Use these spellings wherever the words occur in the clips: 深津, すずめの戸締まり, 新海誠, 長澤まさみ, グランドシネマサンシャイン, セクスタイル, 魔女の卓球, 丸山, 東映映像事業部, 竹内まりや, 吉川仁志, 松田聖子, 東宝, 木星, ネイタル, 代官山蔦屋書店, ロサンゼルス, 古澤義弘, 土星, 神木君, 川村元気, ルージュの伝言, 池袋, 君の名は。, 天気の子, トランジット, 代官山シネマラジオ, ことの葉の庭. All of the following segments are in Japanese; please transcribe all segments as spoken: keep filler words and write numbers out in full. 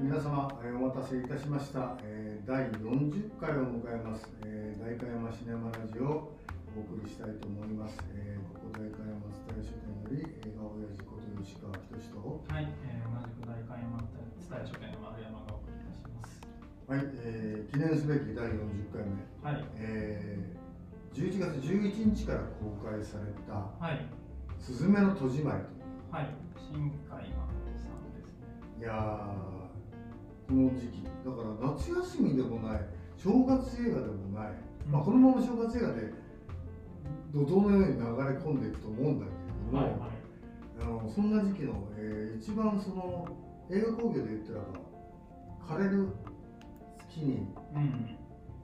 皆様お待たせいたしました。だいよんじゅっかいを迎えます。代官山シネマラジオをお送りしたいと思います。ここ代官山蔦屋書店より映画親父こと吉川仁志と、はい、同じく代官山蔦屋書店の丸山がお送りいたします。はい、えー、記念すべきだいよんじゅっかいめ、はい、えー、じゅういちがつじゅういちにちから公開された、はい、すずめの戸締まりという、はい、新海誠さんですね。いやー、この時期だから夏休みでもない、正月映画でもない、うん、まあ、このまま正月映画で怒涛のように流れ込んでいくと思うんだけれども、はいはい、あのそんな時期の、えー、一番その映画興行で言ったら枯れる月に、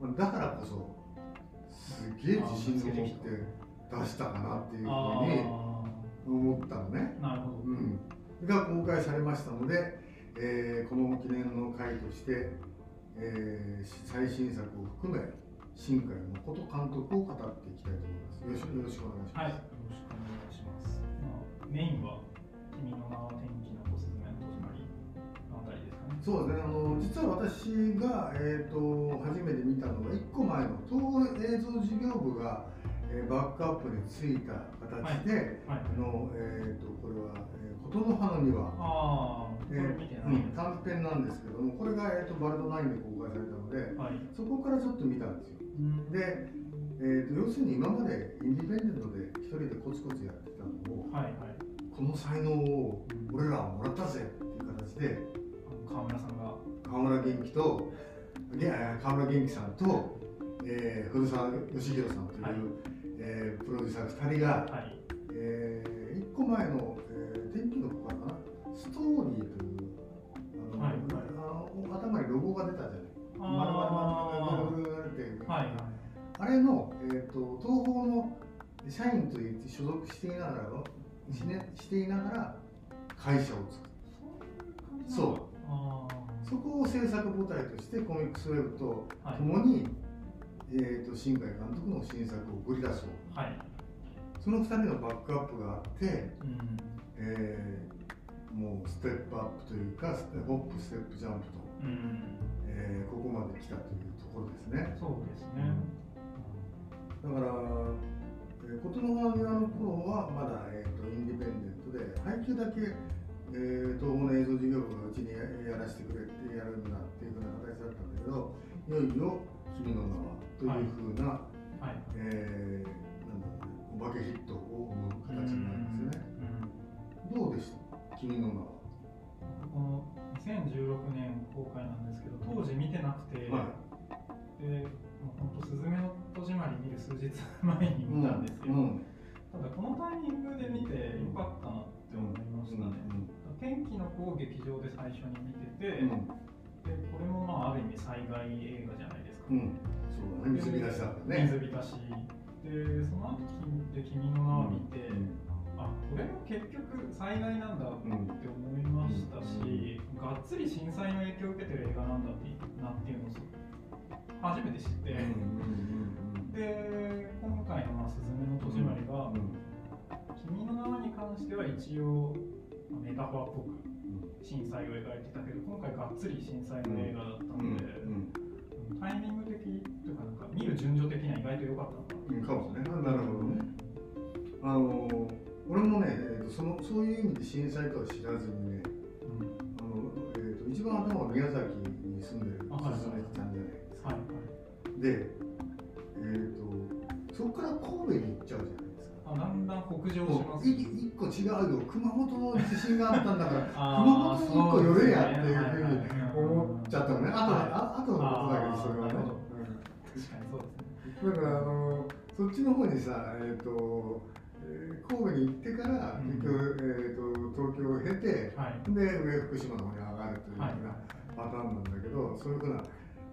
うんうん、だからこそすげえ自信を持って出したかなっていうふうに思ったのね。なるほど、うん、が公開されましたので、えー、この記念の会として、えー、最新作を含め新海誠監督を語っていきたいと思います。よろしくお願いします。はい、よろしくお願いします。まあ、メインは君の名は天気の子、すずめの戸締まりのあたりですかね。そうですね。あの実は私が、えー、と初めて見たのがいっこまえの東映映像事業部が、えー、バックアップについた形で、はいはい、のえー、とこれはことの葉の庭。あ、うん、短編なんですけども、これが、えー、とバルトナインで公開されたので、はい、そこからちょっと見たんですよ。うん、で、えー、と要するに今までインディペンデントで一人でコツコツやってたのを、はいはい、この才能を俺らはもらったぜっていう形で、うん、川村さんが川村元気と川村元気さんと、えー、古澤義弘さんという、はい、えー、プロデューサーふたりが、はい、えー、いっこまえの、えー、天気の子かな、ストーリーというあの、はい、あの頭にロゴが出たじゃない、丸々丸々丸々丸々っていう、はい、あれの、えー、と東宝の社員という所属していながらし、ね、していながら会社を作る、そういう、あ、そこを制作母体としてコミックスウェブとともに、はい、えー、と新海監督の新作を送り出そう、はい、そのふたりのバックアップがあって、うん、えーもうステップアップというか、ホップ、ステップ、ジャンプと、うん、えー、ここまで来たというところですね。そうですね。だから、ことの葉の庭の頃はまだ、えー、とインディペンデントで、配給だけ、えー、東宝の映像事業部がうちに や, やらせてくれってやるんだっていうふうな形だったんだけど、いよいよ君の名はというふうな、はいはい、えー、なんだろう、お化けヒットを生む形になるんですよね。うんうん、どうでした君の名は。このにせんじゅうろくねん公開なんですけど、当時見てなくて、はい、でもう本当、すずめの戸締まり見る数日前に見たんですけど、うんうん、ただこのタイミングで見てよかったなって思いましたね。うんうん、天気の子を劇場で最初に見てて、うん、でこれもまあある意味災害映画じゃないですか。うん、そうだね、水浸しだったね。水浸しで、その後で君の名は見て、うんうん、あ、これも結局災害なんだって思いましたし、うん、がっつり震災の影響を受けてる映画なんだってなっていうのを初めて知って、うん、で今回のまあ「すずめの戸締まり」が「君の名は」に関しては一応メタファーっぽく震災を描いてたけど、今回がっつり震災の映画だったので、うん、タイミング的というか、なんか見る順序的には意外と良かったのかなって思いますね。なるほどね。あのー俺もね、えーとその、そういう意味で震災とは知らずにね、うん、あのえー、と一番頭は宮崎に住んでる鈴芽ちゃんじゃないですか。はい、で、えーと、そこから神戸に行っちゃうじゃないですか。あ、だんだん北上します、ね。一個違うよ、熊本の地震があったんだから、熊本に一個寄れやっていうふうに思っちゃったのね。あとのことだけど、それはね。確かにそうですね。だからあの、そっちの方にさ、えーと神戸に行ってから、うん、結局、えー、と東京を経て、はい、で上福島の方に上がるというようなパターンなんだけど、はい、そういうふうな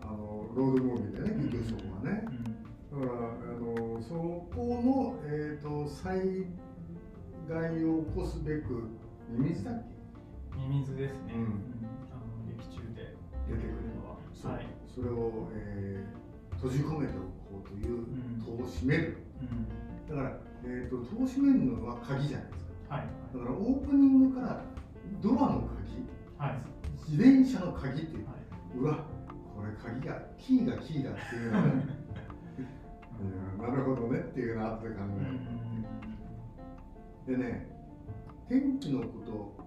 あのロードムービーでね、結局そこはね、うん、だからあのそこの、えー、と災害を起こすべくミミズだっけ？ミミズですね、うん、あの劇中で出てくるのは、そう、はい、それを、えー、閉じ込めておこうという戸を閉める、うんうん、だからえーと、戸を閉めるのは鍵じゃないですか。はい、だからオープニングからドアの鍵、自転車の鍵っていう、うわこれ鍵がキーがキーだっていうのはね、なるほどねっていうのは後で考える。でね、天気のこと、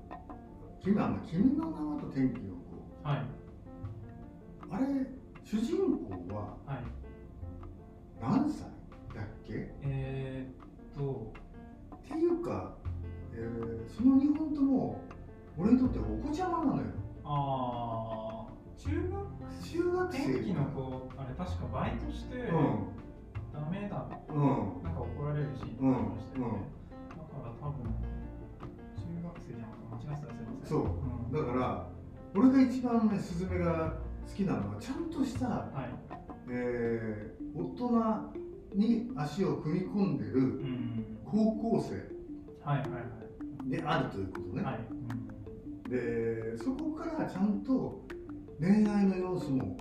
今の君の名はと天気の子、はい、あれ主人公は何歳だっけ？えーっとっていうか、えー、その日本とも俺にとってはお子ちゃまなのよ。ああ、中学中学生天気の子、あれ確かバイトして、うん、ダメだ、うん、なんか怒られるシーンがありましたよね。うんうん、だから多分中学生じゃなくて間違ってたらすいません。そう、うん、だから俺が一番ね、スズメが好きなのはちゃんとした、はい、えー、大人に足を組み込んでる高校生であるということね。はい、でそこからちゃんと恋愛の要素も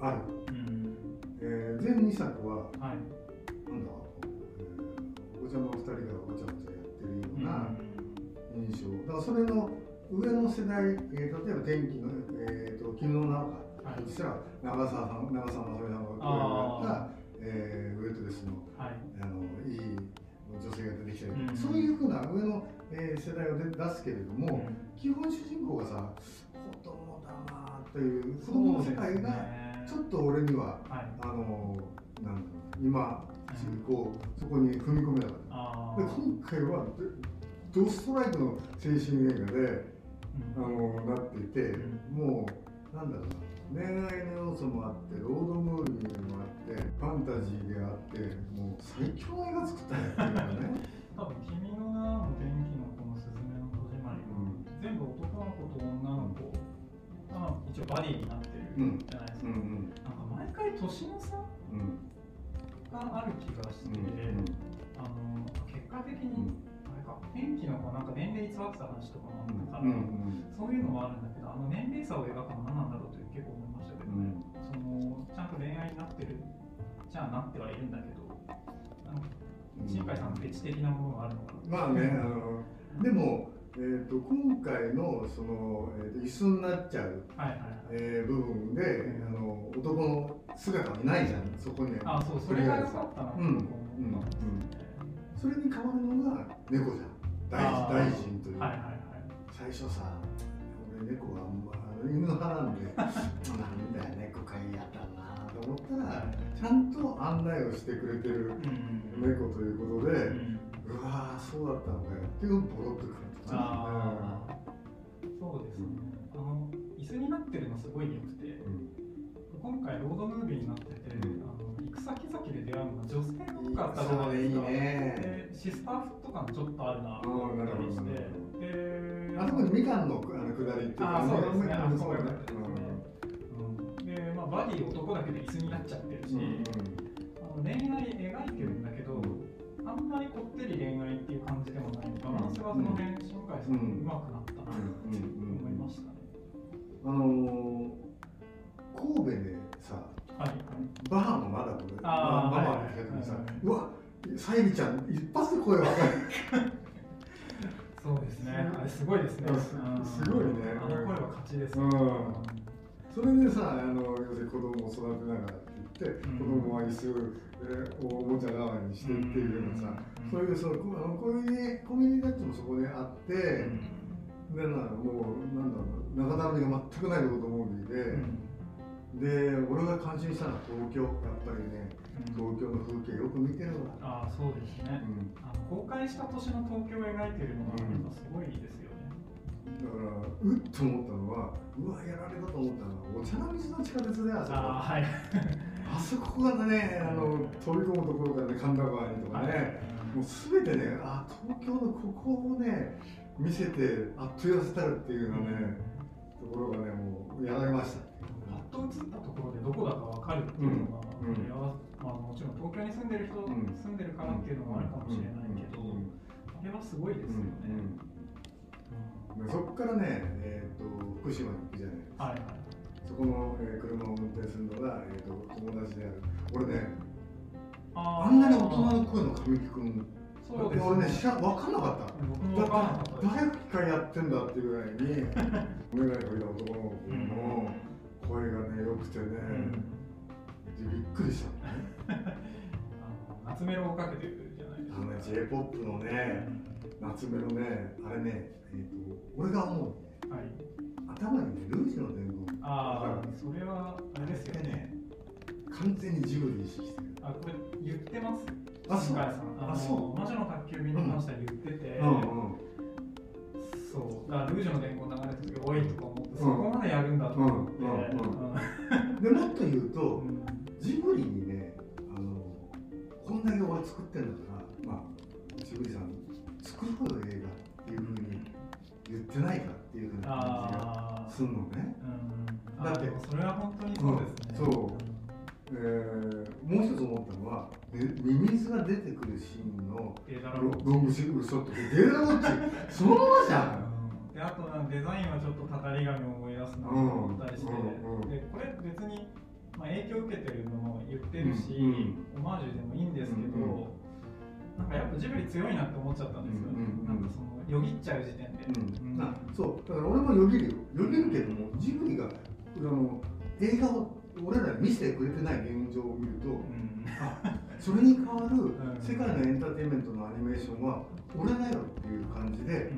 ある。うんうん、えー、全にさくは、はい、なんだ、えー、お子ちゃまお二人がお子ちゃまちゃやってるような印象。うん、だからそれの上の世代、えー、例えば天気の、えー、と君の名は、はい、そしたら長澤さん、長澤まさみさんが声をやった、えー、ウェイトレスの、はい、あのいい女性が出てきたり、うん、そういうふうな上の、えー、世代を出すけれども、うん、基本主人公がさ、子供だなという子供の世界がちょっと俺には、はい、あのなんだろう、今、うん、こうそこに踏み込めなかった。で今回はドストライクの青春映画で、あのなっていて、うん、もうなんだろうな、恋愛の要素もあってロードムービーもあってファンタジーであって、もう最強の映画作ったっていうのね。多分君の名も天気の子もすずめの戸締まりも、うん、全部男の子と女の子が一応バディになってるじゃないですか。なんか毎回年の差、うん、がある気がして、あの結果的に、うん、天気の子なんか年齢偽ってた話とかもあったから、そういうのもあるんだけど、あの年齢差を描くのは何なんだろうという結構思いましたけどね。そのちゃんと恋愛になってるじゃあなってはいるんだけど、新海さんのフェチ的なものがあるのかな。まあね、あのでも、えー、と今回のその、えー、と椅子になっちゃう部分で、あの男の姿がないじゃん、そこに。あ、そう、それが良かったなと思ったんですね。それに変わるのが猫じゃん、大臣という。最初さ、俺猫があんま犬派なんで、なんだよ猫飼いやだなと思ったら、ちゃんと案内をしてくれてる猫ということで、うわーそうだったのかよっていうボロッとくるんですよね。そうですね。あの椅子になってるのすごい良くて、今回ロードムービーになってて、先々で出会うのが女性の多かったじゃないですか。でシスターフとかもちょっとあるなと思ったりして、であそこにみかんのくだりっていうか、そうですね、あそこが良かったですね。でまあバディ男だけで椅子になっちゃってるし、恋愛描いてるんだけどあんまりこってり恋愛っていう感じでもない。バランスがその辺新海さんうまくなったなって思いましたね。あの神戸でさ、バーのマダムで、ママの人にさ、うわ、さゆりちゃん、一発で声わかる。そうですね、あれすごいですね。すごいね。あの声は勝ちですね。それでさ、あの要するに子供を育てながらって言って、子供は椅子をおもちゃ代わりにしてっていうようなさ、そういうそのコミュニティもそこであって、でなもうなんだろう、中だるみが全くないこと思うんで。で、俺が感心したのは東京、やっぱりね、東京の風景よく見てるわ。ああ、そうですね。あの公開した年の東京を描いてるのがすごいですよね。だから、うっと思ったのは、うわ、やられたと思ったのは、お茶の水の地下鉄であそこ。ああ、はい。あそこがね、あの飛び込むところからね、神田川にとかね、もうすべてね、ああ、東京のここをね、見せて、あっと言わせたるっていうのね、ところがね、もうやられました。映ったところでどこだかわかるっていうのが、まあもちろん東京に住んでる人、住んでるからっていうのもあるかもしれないけど、あれはすごいですよね。そこからね、えっと福島に行くじゃないですか。そこの車を運転するのがえっと友達である。俺ね、あんなに大人の声の神木君、俺ね知ら分かんなかった。だあ、誰かやってんだっていうぐらいに眼鏡かけた男の子の声がね良くてね、うん、びっくりした、ね、あの夏メロをかけてるじゃないですか。 J−ポップ のね夏メロね、あれね、えー、と俺が思う、はい、頭にねルージュの伝言、ああそれはあれですよね、完全に自分で意識してる。あ、これ言ってます。あ、そう。あ、そう。魔女の卓球見にました、言ってて。そう。だからルージュの伝言流れてる時、おいとか思って、そこまでやるんだと思って。で、もっと言うと、ジブリにね、あの、こんだけ俺作ってるんだから、まあ、ジブリさん、作るほど映画っていうふうに言ってないかっていうふうな感じがするのね。だって、それは本当にそうですね。そう。えー、もう一つ思ったのは、ミミズが出てくるシーンのロングシングルショット、データロッチ、そのままじゃん。で、あとなんデザインはちょっとたたり紙を思い出すなと思ったりして、でこれ別に、まあ、影響を受けてるのも言ってるし、うんうん、オマージュでもいいんですけど、うんうん、なんかやっぱジブリ強いなって思っちゃったんですよね。なんかそのよぎっちゃう時点で。うんうん、あ、そう、だから俺もよぎるよ。よぎるけども、ジブリがあの映画を俺ら見せてくれてない現状を見ると、うん、あ、それに代わる世界のエンターテインメントのアニメーションは俺だよっていう感じで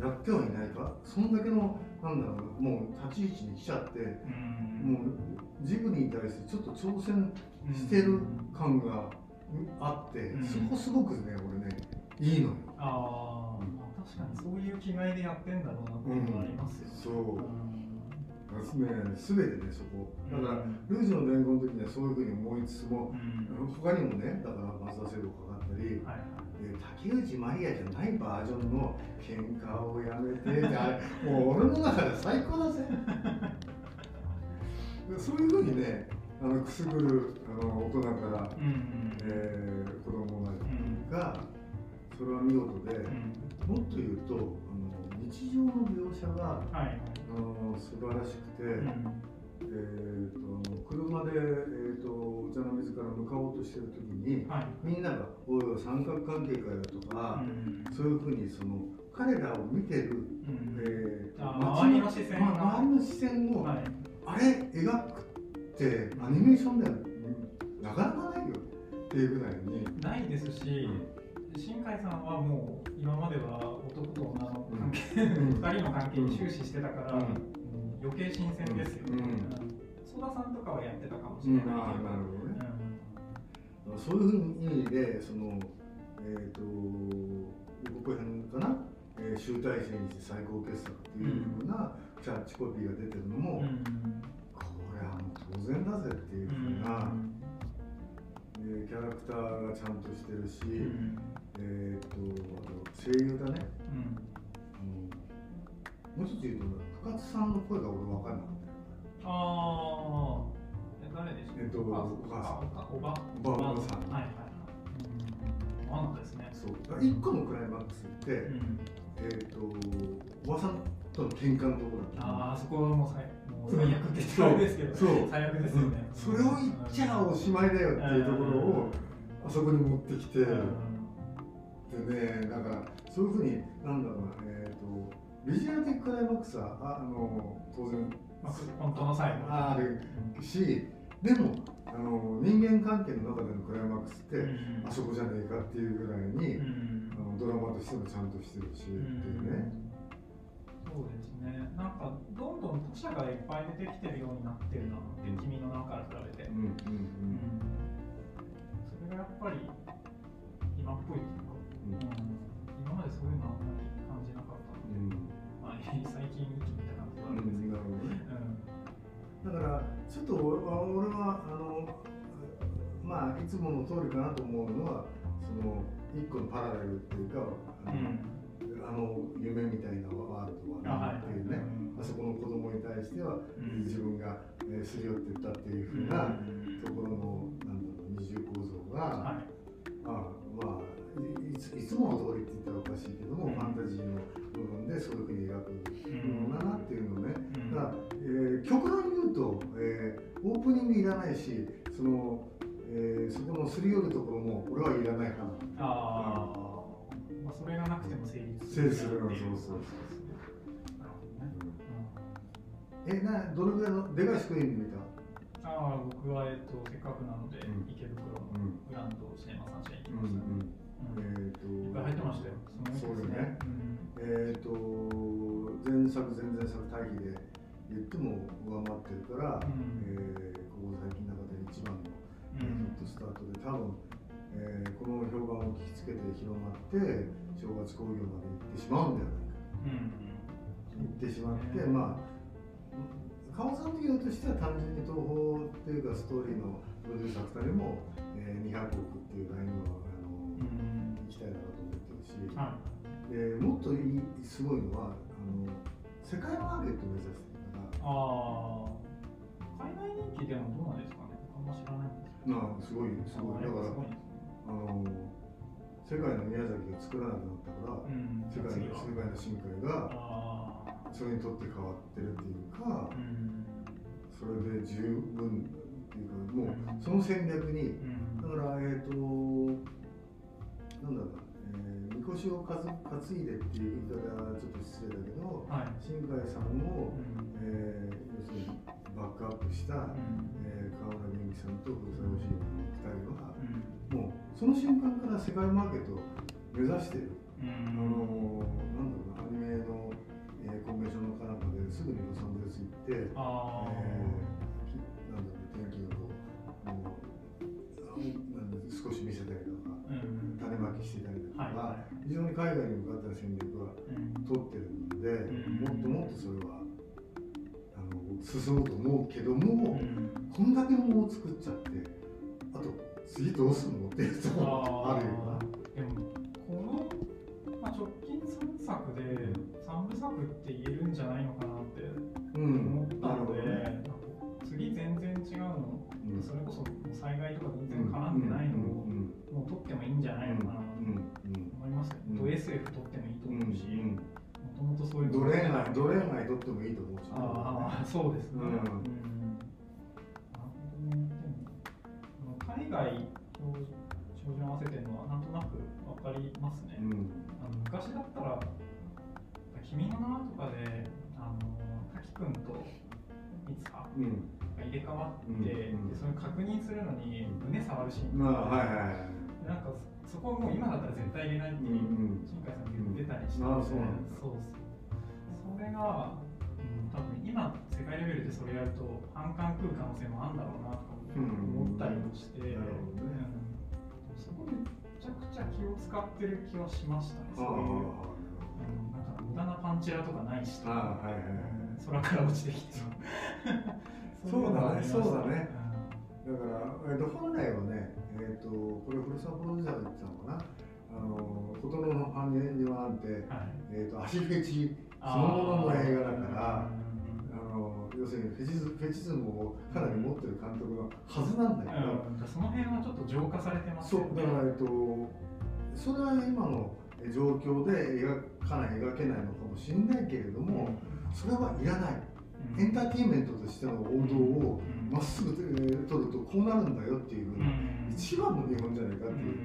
やってはいないか、そんだけのなんだろう、もう立ち位置に来ちゃって、うん、もうジブリに対してちょっと挑戦してる感があって、うん、そこすごくね、俺ね、いいのよ。あー、まあ、確かにそういう気概でやってんだろうなっていうのはありますよね。うん、そう、すべてね、そこだから、ルージュの伝言の時にはそういうふうに思いつつも、他にもね、だから松田聖子かかったり、竹内まりやじゃないバージョンの喧嘩をやめて、もう俺の中で最高だぜ。そういうふうにね、くすぐる大人から子供までが、それは見事で、もっと言うと、日常の描写が、はい、あの素晴らしくて、うん、えと車で、えー、とお茶の水から向かおうとしてる時に、はい、みんなが「おいおい三角関係かよ」とか、うん、そういうふうにその彼らを見てる、うんえー、周りの視線、ま、周りの視線を、はい、あれ描くってアニメーションでは、うん、なかなかないよっていうぐらいに。ないですし、うん、新海さんはもう今までは男と女の関係、ふたりの関係に終始してたから余計新鮮ですよね。曽田さんとかはやってたかもしれないけど、そういう意味でそのえっとここ辺かな、集大成にして最高傑作っていうようなキャッチコピーが出てるのも、これはもう当然だぜっていうふうな。キャラクターがちゃんとしてるし、うん、えっと声優だね、うん、もう一つ言うと深津さんの声が俺分かんなかった。ああ、誰でしょう。えっとお母さん、おばおばさん、はいはいはい、あんたですね。そう、いっこのクライマックスって、うん、えっとおばさんとの喧嘩のところだった。ああ、そこはもう最最悪って言ってるんですけど、最悪ですよね。それを言っちゃおしまいだよっていうところをあそこに持ってきて、でね、なんかそういうふうに、なんだろうな、えっとビジュアル的クライマックスはあの当然本当の最後あるし、でもあの人間関係の中でのクライマックスってあそこじゃねえかっていうぐらいに、あのドラマとしてもちゃんとしてるしっていうね。そうですね、なんかどんどん他者がいっぱい出てきてるようになってるなって、うん、君の中から比べて、それがやっぱり今っぽいっていうか、うんうん、今までそういうのあんまり感じなかったので、うん、まあ、最近みたいなことがあるんですけど、だからちょっと俺はあの、まあ、いつもの通りかなと思うのは、その一個のパラレルっていうか、あの、うん、あの夢みたいなワールドはっていうね、あそこの子供に対しては自分がすり寄っていったっていうふうなところのなんだろう、二重構造が、はい、ああ、まあいつ、いつもの通りって言ったらおかしいけども、うん、ファンタジーの部分でそういうふうに描くものだなっていうのね、うん、だから、えー、極論に言うと、えー、オープニングいらないし、その、えー、そこのすり寄るところも俺はいらないかな。あ、まあ、それがなくても成立する。成立するの、そうそうそう。なるほどね。うん、え、な、どのぐらいのでかいスクリーンで見た？ああ、僕は、えっと、せっかくなので、うん、池袋のグランドシネマサンシャイン行きましたね。うんうんえー、といっぱい入ってましたよ。そうですね。えっと前作前々作対比で言っても上回ってるから、うんえー、ここ最近の中で一番のヒットスタートで、多分、えー、この評判を聞きつけて広まって正月興行まで行ってしまうんではないか、うん、行ってしまって、えー、まあ川さん的としては単純に東宝っていうかストーリーのプロデューサーふたりも、えー、にひゃくおくっていうラインは行きたいなと思ってるし、はいで、もっといいすごいのはあの世界マーケットを目指してるから、あ海外人気でもどうなんですかね、あんま知らないんですけど、まあ、すごいすごい、だからあの世界の宮崎が作らなくなったから、うん、世界の世界の深海がそれにとって変わってるっていうか、うん、それで十分っていうかもう、うん、その戦略に、うん、だからえっ、ー、となんだろう、えー、みこしを担いでっていう言い方はちょっと失礼だけど、はい、新海さんを、うんえー、要するにバックアップした、うんえー、川村元気さんと古澤良彦のふたりは、うん、もうその瞬間から世界マーケットを目指してる、うん、あのなんだろうな、アニメの、えー、コンベンションのかなんかですぐにロサンゼルス行って、あー、えー、なんだろう、天気予報を少し見せたりとか。種まきしてたりとか、はい、非常に海外に向かった戦略は取ってるので、うん、もっともっとそれはあの進むと思うけども、うん、こんだけのものを作っちゃって、あと次どうするのっていうところがあるような。でもこの、まあ、直近さんさくでさんぶさくって言えるんじゃないのかなって思ったので、うん、次全然違うの、うん、それこそ災害とか全然絡んでないのをもう撮ってもいいんじゃないのかなと思いますよ、うんうんうん、エスエフ 撮ってもいいと思うし、もともとそういうドレーナイ、ドレーナイ撮ってもいいと思うし、ああそうですね、うんうん、なるほどね。でも海外照準合わせてるのはなんとなく分かりますね、うん、あの昔だったら「君の名は」とかであの滝くんといつか、うん、入れ替わって、うん、でそれを確認するのに胸触るシーンとか、なんかそこはもう今だったら絶対入れないっていう新海さんが出たりして、うんうん、そうそうそれが、うん、多分今世界レベルでそれやると反感食う可能性もあるんだろうなとか思ったりもして、うんうんうん、そこでめちゃくちゃ気を使ってる気はしましたね。そういう、うん、なんか無駄なパンチラとかないしとか、あ、はいはいはい、空から落ちてきてそうだね、そうだね。だから、えっと、本来はね、えっと、これ古澤プロデューサーが言ってたのかな、あの琴ノの半円島なんて、はいえっと、足フェチそのものの映画だから、あの要するにフェチズ、フェチズムをかなり持ってる監督のはずなんだけど、うん、その辺はちょっと浄化されてますよね。そうだから、えっと、それは今の状況で描かない描けないのかもしれないけれども、うんそれはいらない、うん、エンターテインメントとしての王道をまっすぐ取るとこうなるんだよっていうのが一番の日本じゃないかっていう、うん、う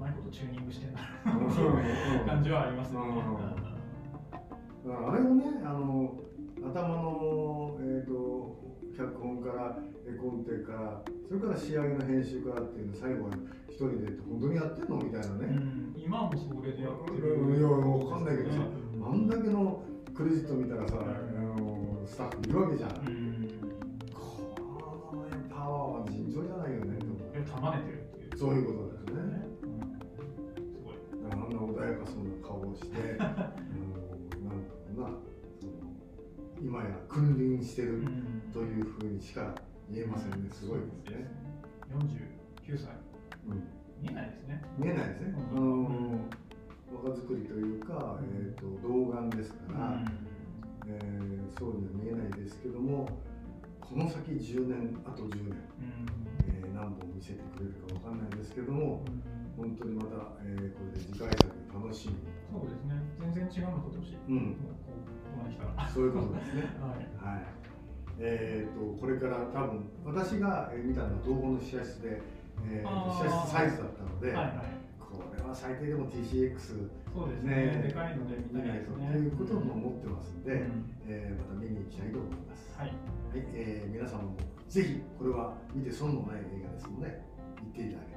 まいことチューニングしてる感じはありますね。だからあれをね、あの頭の、えー、と脚本からコンテからそれから仕上げの編集からっていうの最後は一人で本当にやってんのみたいなね、うん、今もそれでやってる、いや分かんないけどさ、あんだけのクレジット見たらさ、あのスタッフいるわけじゃん、うん、この、ね、パワーは尋常じゃないよね。でも束ねてるっていう、そういうことだよね、うん、すごい。あんな穏やかそうな顔をしてあのなんだろうな、その今や君臨してるというふうにしか言えませんね、うん、すごいですね。よんじゅうきゅうさい、うん、見えないですね、見えないですね、あの、うん若作りというか、えー、と童顔ですから、うんえー、そうには見えないですけども、この先じゅうねん、あとじゅうねん、うんえー、何本見せてくれるかわかんないですけども、うん、本当にまた、えー、これで次回作楽しみ。そうですね、全然違うの撮ってほしい、うん、ここまで来たらそういうことですねはい、はい、えー、とこれから多分私が見たのは同胞の試写室で、えー、試写室サイズだったので、はいはい、これは最低でも ティーシーエックス、そうですね、でかいので見ないということも思ってますので、また見に行きたいと思います。はい、皆さんもぜひこれは見て損のない映画ですので、行っていただけ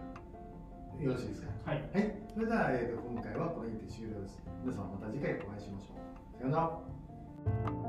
ればよろしいですか。はい、それでは今回はこれにて終了です。皆さんまた次回お会いしましょう。さようなら。